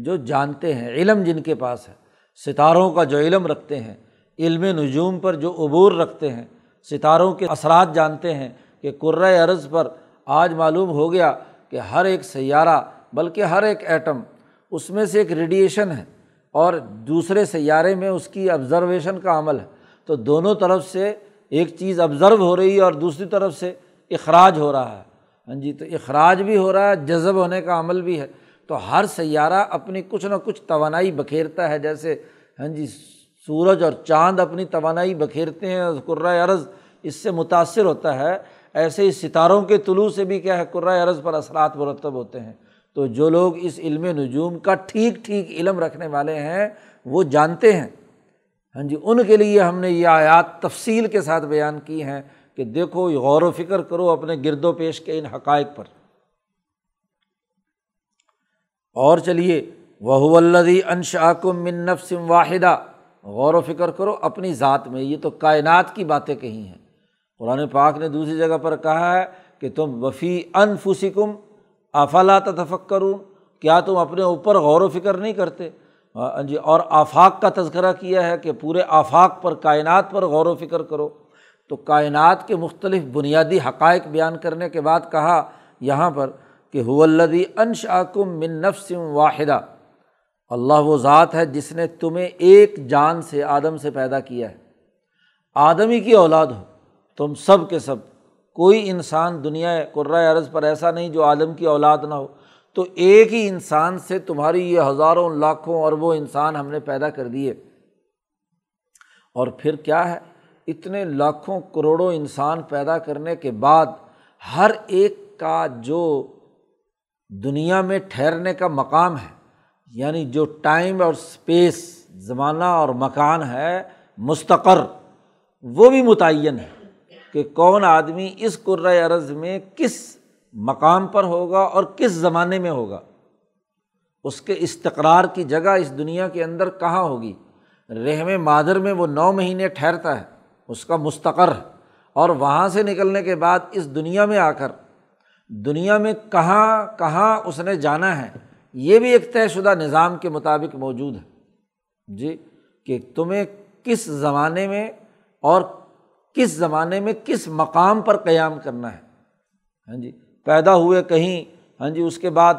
جو جانتے ہیں، علم جن کے پاس ہے، ستاروں کا جو علم رکھتے ہیں، علم نجوم پر جو عبور رکھتے ہیں، ستاروں کے اثرات جانتے ہیں کہ کرۂ ارض پر آج معلوم ہو گیا کہ ہر ایک سیارہ، بلکہ ہر ایک ایٹم، اس میں سے ایک ریڈیشن ہے اور دوسرے سیارے میں اس کی آبزرویشن کا عمل ہے، تو دونوں طرف سے ایک چیز آبزرو ہو رہی ہے اور دوسری طرف سے اخراج ہو رہا ہے، ہاں جی، تو اخراج بھی ہو رہا ہے، جذب ہونے کا عمل بھی ہے۔ تو ہر سیارہ اپنی کچھ نہ کچھ توانائی بکھیرتا ہے، جیسے ہاں جی سورج اور چاند اپنی توانائی بکھیرتے ہیں، کرۂ ارض اس سے متاثر ہوتا ہے، ایسے ہی ستاروں کے طلوع سے بھی کیا ہے، کرۂ ارض پر اثرات مرتب ہوتے ہیں۔ تو جو لوگ اس علم نجوم کا ٹھیک ٹھیک علم رکھنے والے ہیں وہ جانتے ہیں، ہاں جی، ان کے لیے ہم نے یہ آیات تفصیل کے ساتھ بیان کی ہیں کہ دیکھو، غور و فکر کرو اپنے گرد و پیش کے ان حقائق پر۔ اور چلیے، وَهُوَ الَّذِي أَنشَأَكُم مِّن نَّفْسٍ وَاحِدَةٍ، غور و فکر کرو اپنی ذات میں، یہ تو کائنات کی باتیں کہی ہیں۔ قرآن پاک نے دوسری جگہ پر کہا ہے کہ تم وَفِي أَنفُسِكُمْ أَفَلَا تَتَفَكَّرُونَ، کیا تم اپنے اوپر غور و فکر نہیں کرتے؟ جی، اور آفاق کا تذکرہ کیا ہے کہ پورے آفاق پر، کائنات پر غور و فکر کرو۔ تو کائنات کے مختلف بنیادی حقائق بیان کرنے کے بعد کہا یہاں پر کہ هو الذی انشأکم من نفس واحدہ، اللہ وہ ذات ہے جس نے تمہیں ایک جان سے، آدم سے پیدا کیا ہے، آدمی کی اولاد ہو تم سب کے سب، کوئی انسان دنیا کرۂ ارض پر ایسا نہیں جو آدم کی اولاد نہ ہو، تو ایک ہی انسان سے تمہاری یہ ہزاروں لاکھوں اربوں انسان ہم نے پیدا کر دیے۔ اور پھر کیا ہے، اتنے لاکھوں کروڑوں انسان پیدا کرنے کے بعد ہر ایک کا جو دنیا میں ٹھہرنے کا مقام ہے، یعنی جو ٹائم اور سپیس، زمانہ اور مکان ہے، مستقر، وہ بھی متعین ہے کہ کون آدمی اس کرۂ ارض میں کس مقام پر ہوگا اور کس زمانے میں ہوگا، اس کے استقرار کی جگہ اس دنیا کے اندر کہاں ہوگی۔ رحم مادر میں وہ نو مہینے ٹھہرتا ہے، اس کا مستقر، اور وہاں سے نکلنے کے بعد اس دنیا میں آ کر دنیا میں کہاں کہاں اس نے جانا ہے، یہ بھی ایک طے شدہ نظام کے مطابق موجود ہے، جی، کہ تمہیں کس زمانے میں اور کس زمانے میں کس مقام پر قیام کرنا ہے، ہاں جی، پیدا ہوئے کہیں، ہاں جی، اس کے بعد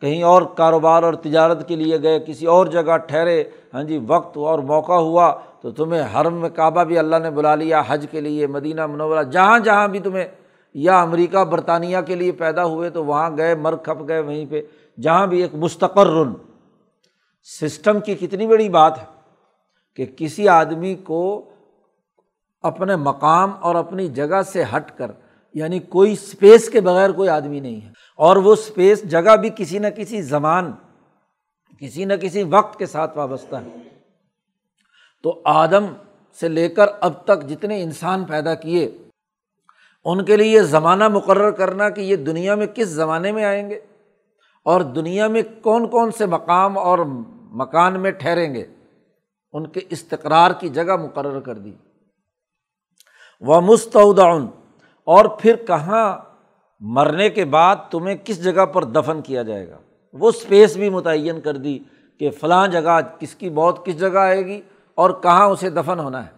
کہیں اور کاروبار اور تجارت کے لیے گئے، کسی اور جگہ ٹھہرے، ہاں جی، وقت اور موقع ہوا تو تمہیں حرم کعبہ بھی اللہ نے بلا لیا حج کے لیے، مدینہ منورہ، جہاں جہاں بھی تمہیں، یا امریکہ برطانیہ کے لیے پیدا ہوئے تو وہاں گئے، مر کھپ گئے وہیں پہ، جہاں بھی ایک مستقر سسٹم کی کتنی بڑی بات ہے کہ کسی آدمی کو اپنے مقام اور اپنی جگہ سے ہٹ کر، یعنی کوئی سپیس کے بغیر کوئی آدمی نہیں ہے، اور وہ سپیس جگہ بھی کسی نہ کسی زمان، کسی نہ کسی وقت کے ساتھ وابستہ ہے۔ تو آدم سے لے کر اب تک جتنے انسان پیدا کیے ان کے لیے زمانہ مقرر کرنا کہ یہ دنیا میں کس زمانے میں آئیں گے اور دنیا میں کون کون سے مقام اور مکان میں ٹھہریں گے، ان کے استقرار کی جگہ مقرر کر دی۔ وَمُسْتَوْدَعٌ، اور پھر کہاں مرنے کے بعد تمہیں کس جگہ پر دفن کیا جائے گا، وہ سپیس بھی متعین کر دی کہ فلاں جگہ کس کی موت کس جگہ آئے گی اور کہاں اسے دفن ہونا ہے۔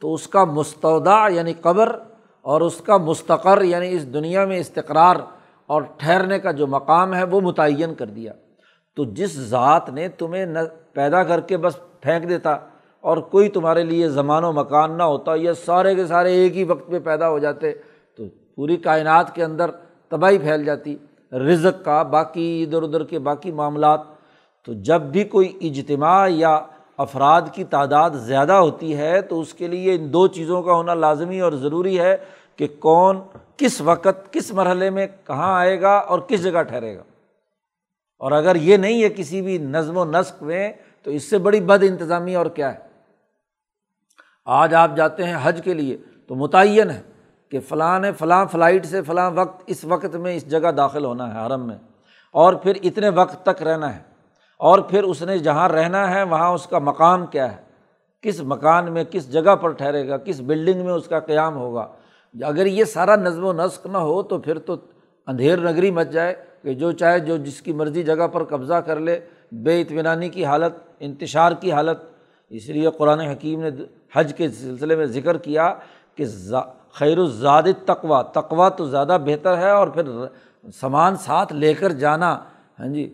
تو اس کا مستودع یعنی قبر اور اس کا مستقر یعنی اس دنیا میں استقرار اور ٹھہرنے کا جو مقام ہے وہ متعین کر دیا۔ تو جس ذات نے تمہیں نہ پیدا کر کے بس پھینک دیتا اور کوئی تمہارے لیے زمان و مکان نہ ہوتا، یہ سارے کے سارے ایک ہی وقت میں پیدا ہو جاتے تو پوری کائنات کے اندر تباہی پھیل جاتی، رزق کا باقی ادھر ادھر کے باقی معاملات۔ تو جب بھی کوئی اجتماع یا افراد کی تعداد زیادہ ہوتی ہے تو اس کے لیے ان دو چیزوں کا ہونا لازمی اور ضروری ہے کہ کون کس وقت کس مرحلے میں کہاں آئے گا اور کس جگہ ٹھہرے گا، اور اگر یہ نہیں ہے کسی بھی نظم و نسق میں تو اس سے بڑی بد انتظامی اور کیا ہے۔ آج آپ جاتے ہیں حج کے لیے تو متعین ہے کہ فلاں نے فلاں فلائٹ سے فلاں وقت اس وقت میں اس جگہ داخل ہونا ہے حرم میں، اور پھر اتنے وقت تک رہنا ہے، اور پھر اس نے جہاں رہنا ہے وہاں اس کا مقام کیا ہے، کس مکان میں کس جگہ پر ٹھہرے گا، کس بلڈنگ میں اس کا قیام ہوگا۔ اگر یہ سارا نظم و نسق نہ ہو تو پھر تو اندھیر نگری مچ جائے کہ جو چاہے جو جس کی مرضی جگہ پر قبضہ کر لے، بے اطمینانی کی حالت، انتشار کی حالت۔ اس لیے قرآن حکیم نے حج کے سلسلے میں ذکر کیا کہ خیر الزاد تقویٰ، تقویٰ تو زیادہ بہتر ہے، اور پھر سامان ساتھ لے کر جانا، ہاں جی،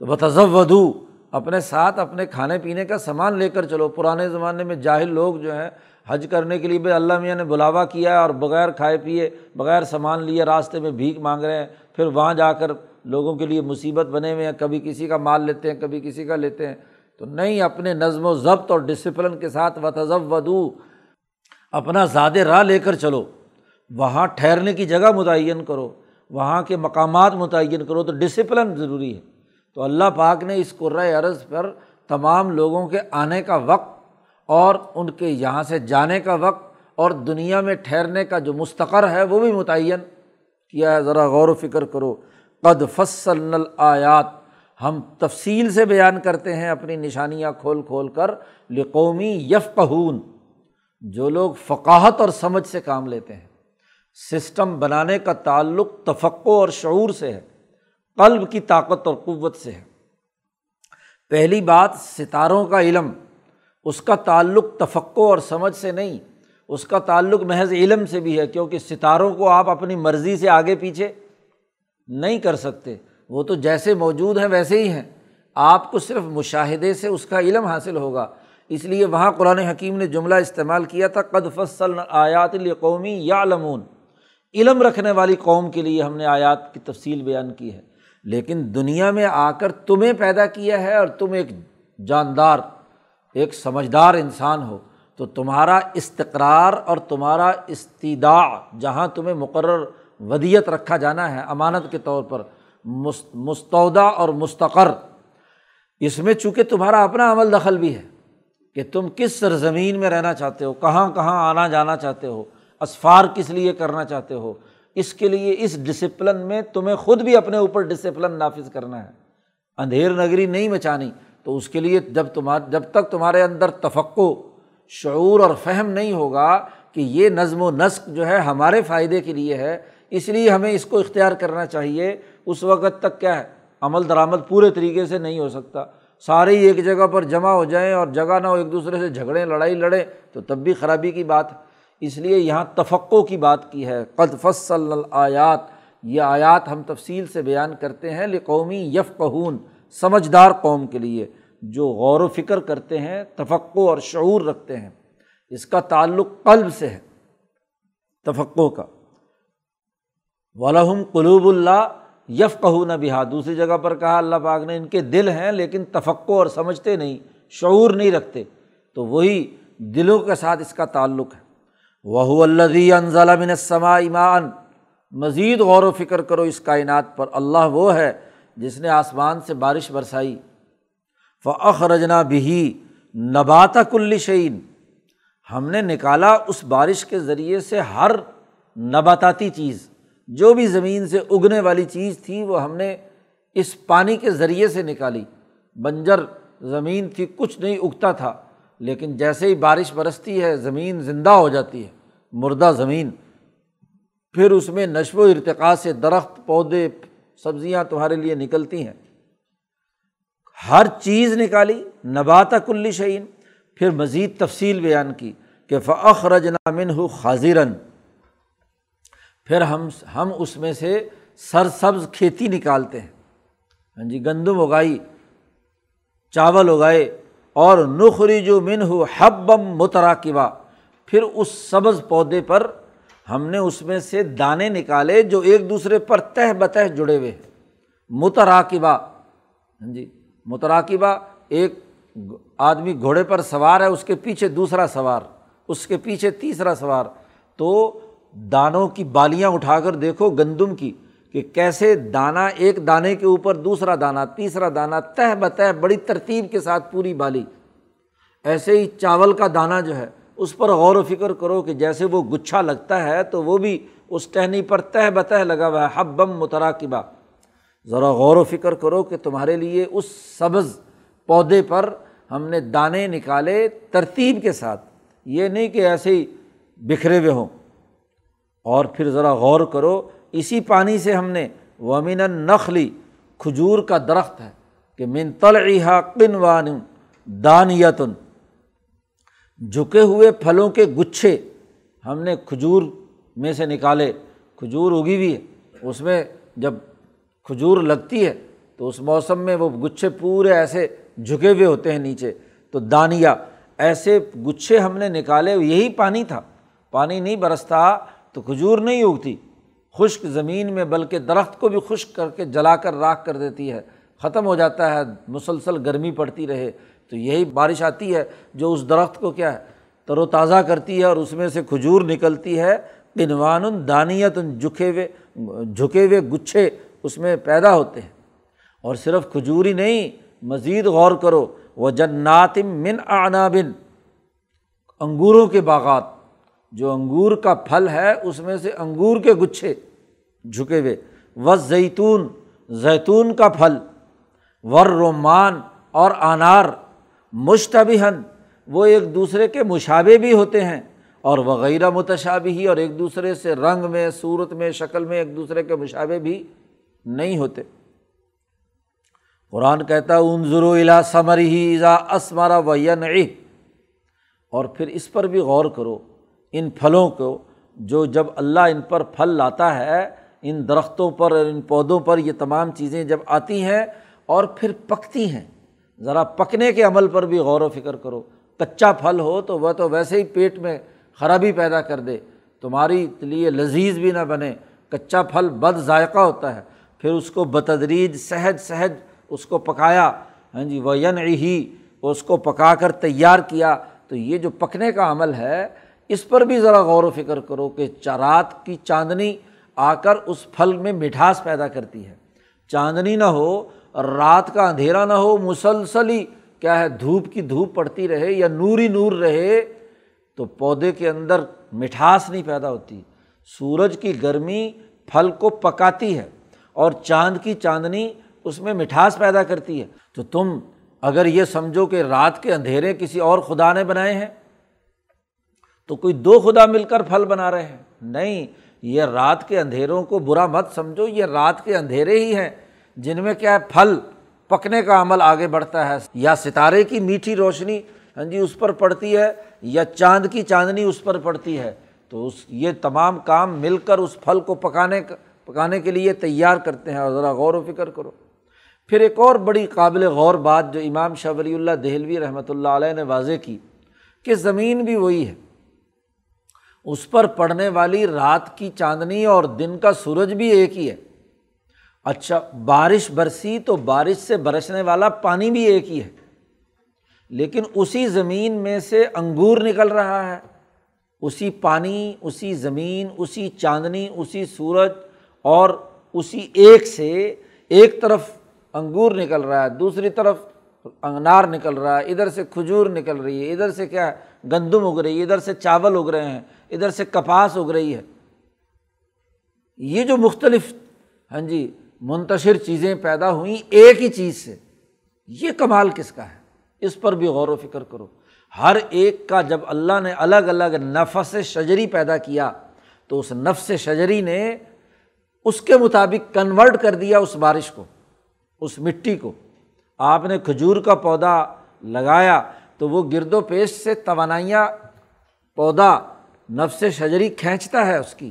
تو وتزودوا، اپنے ساتھ اپنے کھانے پینے کا سامان لے کر چلو۔ پرانے زمانے میں جاہل لوگ جو ہیں حج کرنے کے لیے بھی اللہ میاں نے بلاوا کیا اور بغیر کھائے پیے بغیر سامان لیے راستے میں بھیک مانگ رہے ہیں، پھر وہاں جا کر لوگوں کے لیے مصیبت بنے ہوئے ہیں، کبھی کسی کا مال لیتے ہیں کبھی کسی کا لیتے ہیں۔ تو نہیں، اپنے نظم و ضبط اور ڈسپلن کے ساتھ وتزودوا، اپنا زاد راہ لے کر چلو، وہاں ٹھہرنے کی جگہ متعین کرو، وہاں کے مقامات متعین کرو، تو ڈسپلن ضروری ہے۔ تو اللہ پاک نے اس کرۂ ارض پر تمام لوگوں کے آنے کا وقت اور ان کے یہاں سے جانے کا وقت اور دنیا میں ٹھہرنے کا جو مستقر ہے وہ بھی متعین کیا ہے۔ ذرا غور و فکر کرو، قد فصلنا الآیات، ہم تفصیل سے بیان کرتے ہیں اپنی نشانیاں کھول کھول کر، لقومی یفقہون، جو لوگ فقاہت اور سمجھ سے کام لیتے ہیں۔ سسٹم بنانے کا تعلق تفقہ اور شعور سے ہے، قلب کی طاقت اور قوت سے ہے۔ پہلی بات، ستاروں کا علم اس کا تعلق تفقہ اور سمجھ سے نہیں، اس کا تعلق محض علم سے بھی ہے، کیونکہ ستاروں کو آپ اپنی مرضی سے آگے پیچھے نہیں کر سکتے، وہ تو جیسے موجود ہیں ویسے ہی ہیں، آپ کو صرف مشاہدے سے اس کا علم حاصل ہوگا۔ اس لیے وہاں قرآن حکیم نے جملہ استعمال کیا تھا، قد فصلنا آیات لقوم یعلمون، علم رکھنے والی قوم کے لیے ہم نے آیات کی تفصیل بیان کی ہے۔ لیکن دنیا میں آ کر تمہیں پیدا کیا ہے اور تم ایک جاندار، ایک سمجھدار انسان ہو، تو تمہارا استقرار اور تمہارا استیداع، جہاں تمہیں مقرر ودیت رکھا جانا ہے امانت کے طور پر، مستودع اور مستقر، اس میں چونکہ تمہارا اپنا عمل دخل بھی ہے کہ تم کس سرزمین میں رہنا چاہتے ہو، کہاں کہاں آنا جانا چاہتے ہو، اسفار کس لیے کرنا چاہتے ہو، اس کے لیے اس ڈسپلن میں تمہیں خود بھی اپنے اوپر ڈسپلن نافذ کرنا ہے، اندھیر نگری نہیں مچانی۔ تو اس کے لیے جب تمہارے جب تک تمہارے اندر تفقہ، شعور اور فہم نہیں ہوگا کہ یہ نظم و نسق جو ہے ہمارے فائدے کے لیے ہے، اس لیے ہمیں اس کو اختیار کرنا چاہیے، اس وقت تک کیا ہے عمل درآمد پورے طریقے سے نہیں ہو سکتا۔ سارے ہی ایک جگہ پر جمع ہو جائیں اور جگہ نہ ہو، ایک دوسرے سے جھگڑیں لڑائی لڑیں تو تب بھی خرابی کی بات ہے۔ اس لیے یہاں تفقہ کی بات کی ہے، قد فصلنا الآیات، یہ آیات ہم تفصیل سے بیان کرتے ہیں، لقومی یفقہون، سمجھدار قوم کے لیے جو غور و فکر کرتے ہیں، تفقہ اور شعور رکھتے ہیں۔ اس کا تعلق قلب سے ہے تفقہ کا۔ وَلَهُمْ قُلُوبُ اللَّهِ يَفْقَهُونَ بِهَا، دوسری جگہ پر کہا اللہ پاک نے ان کے دل ہیں لیکن تفقہ اور سمجھتے نہیں، شعور نہیں رکھتے، تو وہی دلوں کے ساتھ اس کا تعلق ہے۔ وَهُوَ الَّذِي أَنزَلَ مِنَ السَّمَاءِ مَاءً، مزید غور و فکر کرو اس کائنات پر، اللہ وہ ہے جس نے آسمان سے بارش برسائی، فَأَخْرَجْنَا بِهِ نَبَاتَ كُلِّ شَيْءٍ، ہم نے نکالا اس بارش کے ذریعے سے ہر نباتاتی چیز، جو بھی زمین سے اگنے والی چیز تھی وہ ہم نے اس پانی کے ذریعے سے نکالی۔ بنجر زمین تھی، کچھ نہیں اگتا تھا، لیکن جیسے ہی بارش برستی ہے زمین زندہ ہو جاتی ہے، مردہ زمین، پھر اس میں نشو و ارتقاء سے درخت، پودے، سبزیاں تمہارے لیے نکلتی ہیں۔ ہر چیز نکالی، نبات کل شیء۔ پھر مزید تفصیل بیان کی کہ فَأَخْرَجْنَا مِنْهُ خَضِرًا، پھر ہم ہم اس میں سے سرسبز کھیتی نکالتے ہیں، ہاں جی، گندم اگائی، چاول اگائے، اور نُخْرِجُ مِنْهُ حَبًّا مُتَرَاكِبًا، پھر اس سبز پودے پر ہم نے اس میں سے دانے نکالے جو ایک دوسرے پر تہ بتہ جڑے ہوئے ہیں، متراکبہ، ہاں جی، متراکبہ، ایک آدمی گھوڑے پر سوار ہے، اس کے پیچھے دوسرا سوار، اس کے پیچھے تیسرا سوار، تو دانوں کی بالیاں اٹھا کر دیکھو گندم کی کہ کیسے دانہ، ایک دانے کے اوپر دوسرا دانہ، تیسرا دانہ، تہ بتہ بڑی ترتیب کے ساتھ پوری بالی۔ ایسے ہی چاول کا دانہ جو ہے اس پر غور و فکر کرو کہ جیسے وہ گچھا لگتا ہے تو وہ بھی اس ٹہنی پر تہ بتہ لگا ہوا ہے، حبم متراکبہ۔ ذرا غور و فکر کرو کہ تمہارے لیے اس سبز پودے پر ہم نے دانے نکالے ترتیب کے ساتھ، یہ نہیں کہ ایسے ہی بکھرے ہوئے ہوں۔ اور پھر ذرا غور کرو، اسی پانی سے ہم نے وَمِنَ النَّخْلِ، کھجور کا درخت ہے کہ مِن طَلْعِهَا قِنْوَانٌ دَانِيَةٌ، جھکے ہوئے پھلوں کے گچھے ہم نے کھجور میں سے نکالے۔ کھجور اگی ہوئی ہے، اس میں جب کھجور لگتی ہے تو اس موسم میں وہ گچھے پورے ایسے جھکے ہوئے ہوتے ہیں نیچے، تو دانیہ، ایسے گچھے ہم نے نکالے۔ یہی پانی تھا، پانی نہیں برستا تو کھجور نہیں اگتی، خشک زمین میں، بلکہ درخت کو بھی خشک کر کے جلا کر راکھ کر دیتی ہے، ختم ہو جاتا ہے، مسلسل گرمی پڑتی رہے۔ تو یہی بارش آتی ہے جو اس درخت کو کیا ہے، تر و تازہ کرتی ہے، اور اس میں سے کھجور نکلتی ہے، قنوان دانیت، جھکے ہوئے جھکے ہوئے گچھے اس میں پیدا ہوتے ہیں۔ اور صرف کھجور ہی نہیں، مزید غور کرو، وَجَنَّاتٍ مِّنْ أَعْنَابٍ، انگوروں کے باغات، جو انگور کا پھل ہے اس میں سے انگور کے گچھے جھکے ہوئے، وَالزَّيْتُونَ، زیتون کا پھل، وَالرُّمَّانِ، اور انار، مشتبہن، وہ ایک دوسرے کے مشابہ بھی ہوتے ہیں، اور وغیرہ متشابہی، اور ایک دوسرے سے رنگ میں، صورت میں، شکل میں ایک دوسرے کے مشابہ بھی نہیں ہوتے۔ قرآن کہتا ہے انظروا الی ثمرہ اذا اثمر وینعہ، اور پھر اس پر بھی غور کرو، ان پھلوں کو جو جب اللہ ان پر پھل لاتا ہے، ان درختوں پر، ان پودوں پر، یہ تمام چیزیں جب آتی ہیں اور پھر پکتی ہیں، ذرا پکنے کے عمل پر بھی غور و فکر کرو۔ کچا پھل ہو تو وہ تو ویسے ہی پیٹ میں خرابی پیدا کر دے، تمہاری لیے لذیذ بھی نہ بنے، کچا پھل بد ذائقہ ہوتا ہے، پھر اس کو بتدریج سہج سہج اس کو پکایا، ہاں جی، وَيَنْعِهِ، اس کو پکا کر تیار کیا۔ تو یہ جو پکنے کا عمل ہے اس پر بھی ذرا غور و فکر کرو کہ رات کی چاندنی آ کر اس پھل میں مٹھاس پیدا کرتی ہے، چاندنی نہ ہو، رات کا اندھیرا نہ ہو، مسلسل ہی کیا ہے، دھوپ کی دھوپ پڑتی رہے یا نوری نور رہے، تو پودے کے اندر مٹھاس نہیں پیدا ہوتی۔ سورج کی گرمی پھل کو پکاتی ہے اور چاند کی چاندنی اس میں مٹھاس پیدا کرتی ہے۔ تو تم اگر یہ سمجھو کہ رات کے اندھیرے کسی اور خدا نے بنائے ہیں تو کوئی دو خدا مل کر پھل بنا رہے ہیں، نہیں، یہ رات کے اندھیروں کو برا مت سمجھو، یہ رات کے اندھیرے ہی ہیں جن میں کیا ہے، پھل پکنے کا عمل آگے بڑھتا ہے، یا ستارے کی میٹھی روشنی، ہاں جی، اس پر پڑتی ہے، یا چاند کی چاندنی اس پر پڑتی ہے، تو اس یہ تمام کام مل کر اس پھل کو پکانے پکانے کے لیے تیار کرتے ہیں۔ اور ذرا غور و فکر کرو۔ پھر ایک اور بڑی قابل غور بات جو امام شاہ ولی اللہ دہلوی رحمۃ اللہ علیہ نے واضح کی کہ زمین بھی وہی ہے، اس پر پڑنے والی رات کی چاندنی اور دن کا سورج بھی ایک ہی ہے۔ اچھا، بارش برسی تو بارش سے برسنے والا پانی بھی ایک ہی ہے، لیکن اسی زمین میں سے انگور نکل رہا ہے، اسی پانی، اسی زمین، اسی چاندنی، اسی سورج، اور اسی ایک سے ایک طرف انگور نکل رہا ہے، دوسری طرف انار نکل رہا ہے، ادھر سے کھجور نکل رہی ہے، ادھر سے کیا ہے گندم اگ رہی ہے، ادھر سے چاول اگ رہے ہیں، ادھر سے کپاس اگ رہی ہے۔ یہ جو مختلف ہاں جی منتشر چیزیں پیدا ہوئیں ایک ہی چیز سے، یہ کمال کس کا ہے؟ اس پر بھی غور و فکر کرو۔ ہر ایک کا جب اللہ نے الگ الگ نفس شجری پیدا کیا تو اس نفس شجری نے اس کے مطابق کنورٹ کر دیا اس بارش کو، اس مٹی کو۔ آپ نے کھجور کا پودا لگایا تو وہ گرد و پیش سے توانائیاں پودا نفس شجری کھینچتا ہے اس کی،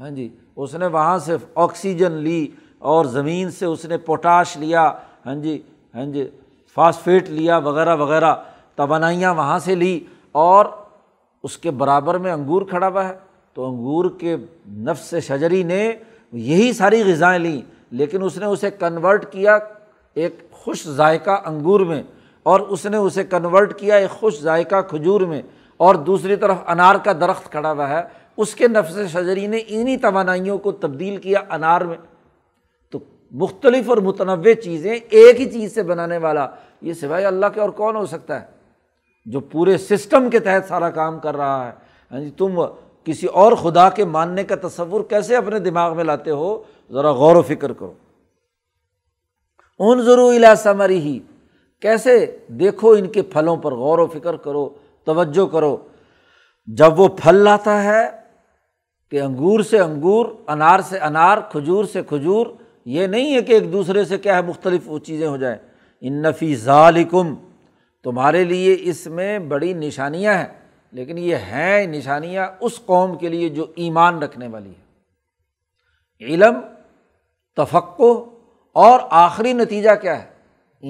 ہاں جی اس نے وہاں سے آکسیجن لی اور زمین سے اس نے پوٹاش لیا، ہاں جی ہاں جی فاسفیٹ لیا وغیرہ وغیرہ، توانائیاں وہاں سے لی، اور اس کے برابر میں انگور کھڑا ہوا ہے تو انگور کے نفس شجری نے یہی ساری غذائیں لیں، لیکن اس نے اسے کنورٹ کیا ایک خوش ذائقہ انگور میں، اور اس نے اسے کنورٹ کیا ایک خوش ذائقہ کھجور میں، اور دوسری طرف انار کا درخت کھڑا ہوا ہے، اس کے نفس شجری نے انہی توانائیوں کو تبدیل کیا انار میں۔ تو مختلف اور متنوع چیزیں ایک ہی چیز سے بنانے والا یہ سوائے اللہ کے اور کون ہو سکتا ہے، جو پورے سسٹم کے تحت سارا کام کر رہا ہے۔ تم کسی اور خدا کے ماننے کا تصور کیسے اپنے دماغ میں لاتے ہو؟ ذرا غور و فکر کرو۔ انظروا الی ثمرہ، کیسے دیکھو ان کے پھلوں پر، غور و فکر کرو، توجہ کرو۔ جب وہ پھل لاتا ہے کہ انگور سے انگور، انار سے انار، کھجور سے کھجور، یہ نہیں ہے کہ ایک دوسرے سے کیا ہے مختلف وہ چیزیں ہو جائیں۔ ان فی ذالکم، تمہارے لیے اس میں بڑی نشانیاں ہیں، لیکن یہ ہیں نشانیاں اس قوم کے لیے جو ایمان رکھنے والی ہے۔ علم، تفقہ، اور آخری نتیجہ کیا ہے؟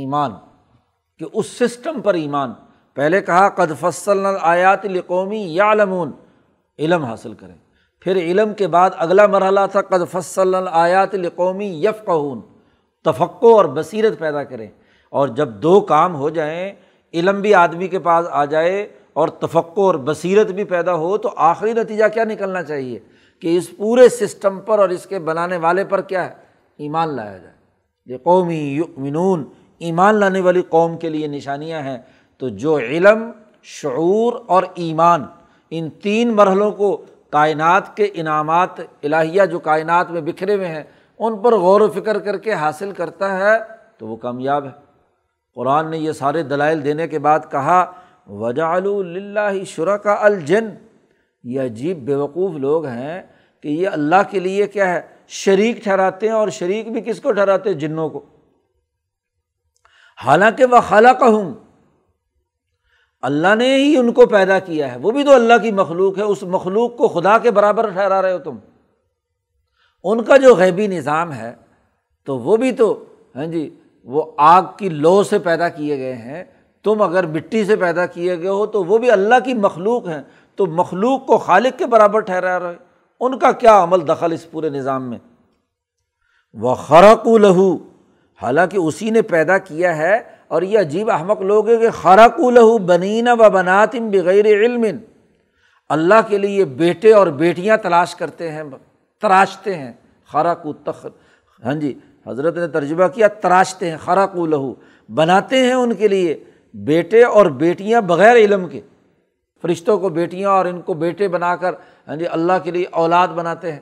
ایمان، کہ اس سسٹم پر ایمان۔ پہلے کہا قد فصلنا الآیات لقوم یعلمون، علم حاصل کریں۔ پھر علم کے بعد اگلا مرحلہ تھا قد فصلنا الآیات لقوم یفقہون، تفقہ اور بصیرت پیدا کریں۔ اور جب دو کام ہو جائیں، علم بھی آدمی کے پاس آ جائے اور تفقہ اور بصیرت بھی پیدا ہو، تو آخری نتیجہ کیا نکلنا چاہیے؟ کہ اس پورے سسٹم پر اور اس کے بنانے والے پر کیا ہے ایمان لایا جائے۔ یہ قومی یؤمنون، ایمان لانے والی قوم کے لیے نشانیاں ہیں۔ تو جو علم، شعور اور ایمان، ان تین مرحلوں کو کائنات کے انعامات الہیہ جو کائنات میں بکھرے ہوئے ہیں ان پر غور و فکر کر کے حاصل کرتا ہے تو وہ کامیاب ہے۔ قرآن نے یہ سارے دلائل دینے کے بعد کہا وَجَعَلُوا لِلَّهِ شُرَكَاءَ الْجِنَّ، یہ عجیب بیوقوف لوگ ہیں کہ یہ اللہ کے لیے کیا ہے شریک ٹھہراتے ہیں، اور شریک بھی کس کو ٹھہراتے ہیں؟ جنوں کو۔ حالانکہ وَخَلَقَهُمْ، اللہ نے ہی ان کو پیدا کیا ہے، وہ بھی تو اللہ کی مخلوق ہے، اس مخلوق کو خدا کے برابر ٹھہرا رہے ہو تم۔ ان کا جو غیبی نظام ہے تو وہ بھی تو ہاں جی وہ آگ کی لو سے پیدا کیے گئے ہیں، تم اگر مٹی سے پیدا کیے گئے ہو تو وہ بھی اللہ کی مخلوق ہیں، تو مخلوق کو خالق کے برابر ٹھہرا رہے، ان کا کیا عمل دخل اس پورے نظام میں؟ وَخَرَقُوا لَهُ، حالانکہ اسی نے پیدا کیا ہے، اور یہ عجیب احمق لوگ ہیں کہ خَرَقُوا لَهُ بَنِينَ وَبَنَاتٍ بِغَيْرِ عِلْمٍ، اللہ کے لیے بیٹے اور بیٹیاں تلاش کرتے ہیں، تراشتے ہیں۔ خَرَقُوا تخر، ہاں جی حضرت نے ترجمہ کیا تراشتے ہیں، خَرَقُوا لَهُ بناتے ہیں ان کے لیے بیٹے اور بیٹیاں بغیر علم کے، فرشتوں کو بیٹیاں اور ان کو بیٹے بنا کر ہاں جی اللہ کے لیے اولاد بناتے ہیں۔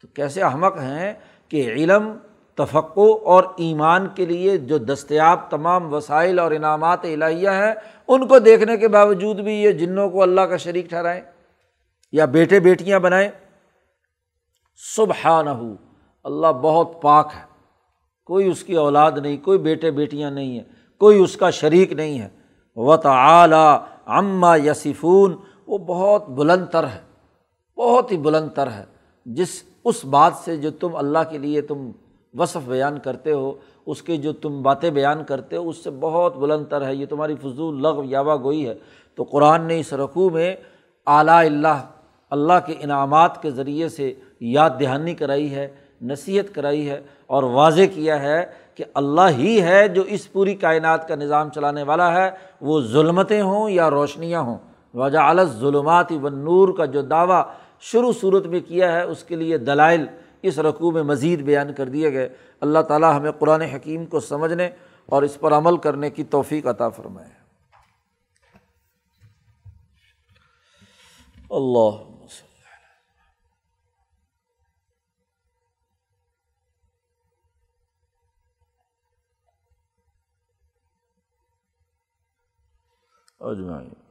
تو کیسے احمق ہیں کہ علم، تفقہ اور ایمان کے لیے جو دستیاب تمام وسائل اور انعامات الہیہ ہیں ان کو دیکھنے کے باوجود بھی یہ جنوں کو اللہ کا شریک ٹھہرائیں یا بیٹے بیٹیاں بنائیں۔ سبحانہ، اللہ بہت پاک ہے، کوئی اس کی اولاد نہیں، کوئی بیٹے بیٹیاں نہیں ہیں، کوئی اس کا شریک نہیں ہے۔ وَتَعَالَى عَمَّا يَصِفُونَ، وہ بہت بلند تر ہے، بہت ہی بلند تر ہے، جس اس بات سے جو تم اللہ کے لیے تم وصف بیان کرتے ہو، اس کے جو تم باتیں بیان کرتے ہو اس سے بہت بلند تر ہے، یہ تمہاری فضول لغو یاوا گوئی ہے۔ تو قرآن نے اس رکوع میں اعلیٰ اللہ، اللہ کے انعامات کے ذریعے سے یاد دہانی کرائی ہے، نصیحت کرائی ہے، اور واضح کیا ہے کہ اللہ ہی ہے جو اس پوری کائنات کا نظام چلانے والا ہے، وہ ظلمتیں ہوں یا روشنیاں ہوں۔ وَجَعَلَ الظُّلُمَاتِ وَالنُّورِ کا جو دعویٰ شروع صورت میں کیا ہے اس کے لیے دلائل اس رکوع میں مزید بیان کر دیے گئے۔ اللہ تعالیٰ ہمیں قرآن حکیم کو سمجھنے اور اس پر عمل کرنے کی توفیق عطا فرمائے۔ اللہ اجمعین۔